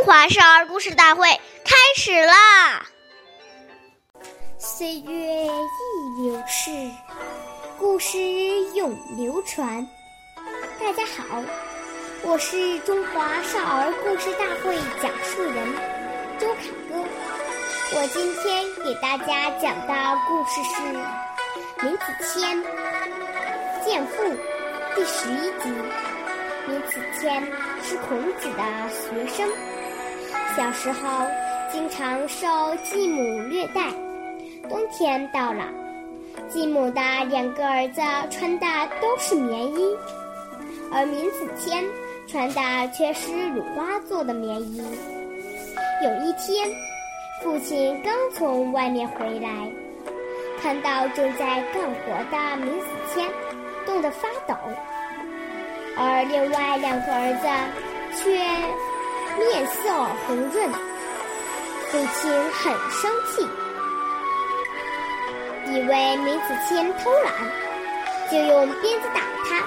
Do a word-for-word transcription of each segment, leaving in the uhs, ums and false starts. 中华少儿故事大会开始啦！岁月易流逝，故事永流传。大家好，我是中华少儿故事大会讲述人周侃哥。我今天给大家讲的故事是闵子骞见父第十一集。闵子骞是孔子的学生，小时候经常受继母虐待。冬天到了，继母的两个儿子穿的都是棉衣，而闵子骞穿的却是鲁蛙做的棉衣。有一天，父亲刚从外面回来，看到正在干活的闵子骞冻得发抖，而另外两个儿子却面色红润，父亲很生气，以为闵子骞偷懒，就用鞭子打他。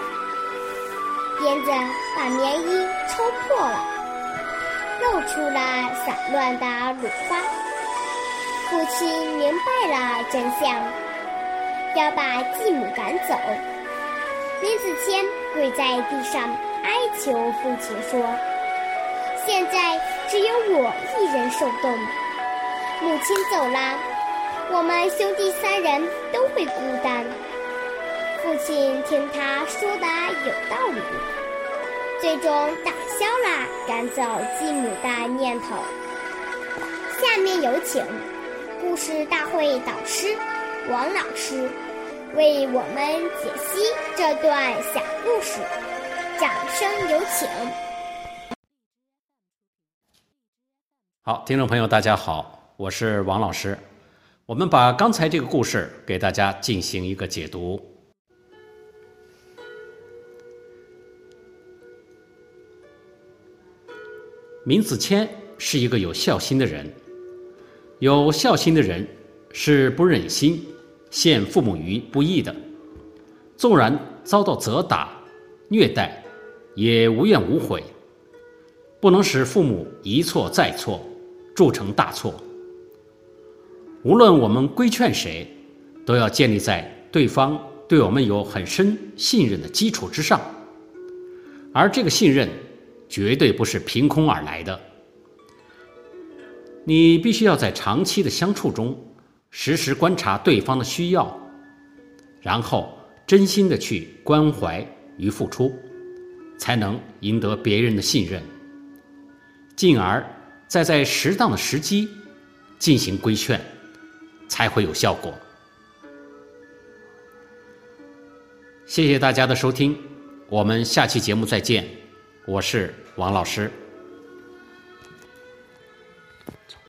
鞭子把棉衣抽破了，露出了散乱的鲁花。父亲明白了真相，要把继母赶走。闵子骞跪在地上哀求父亲说，现在只有我一人受冻，母亲走了，我们兄弟三人都会孤单。父亲听他说的有道理，最终打消了赶走继母的念头。下面有请故事大会导师王老师为我们解析这段小故事，掌声有请。好，听众朋友大家好，我是王老师。我们把刚才这个故事给大家进行一个解读。闵子骞是一个有孝心的人，有孝心的人是不忍心陷父母于不义的，纵然遭到责打、虐待，也无怨无悔，不能使父母一错再错，铸成大错。无论我们规劝谁，都要建立在对方对我们有很深信任的基础之上，而这个信任绝对不是凭空而来的。你必须要在长期的相处中时时观察对方的需要，然后真心的去关怀与付出，才能赢得别人的信任，进而再在适当的时机进行规劝，才会有效果。谢谢大家的收听，我们下期节目再见，我是王老师。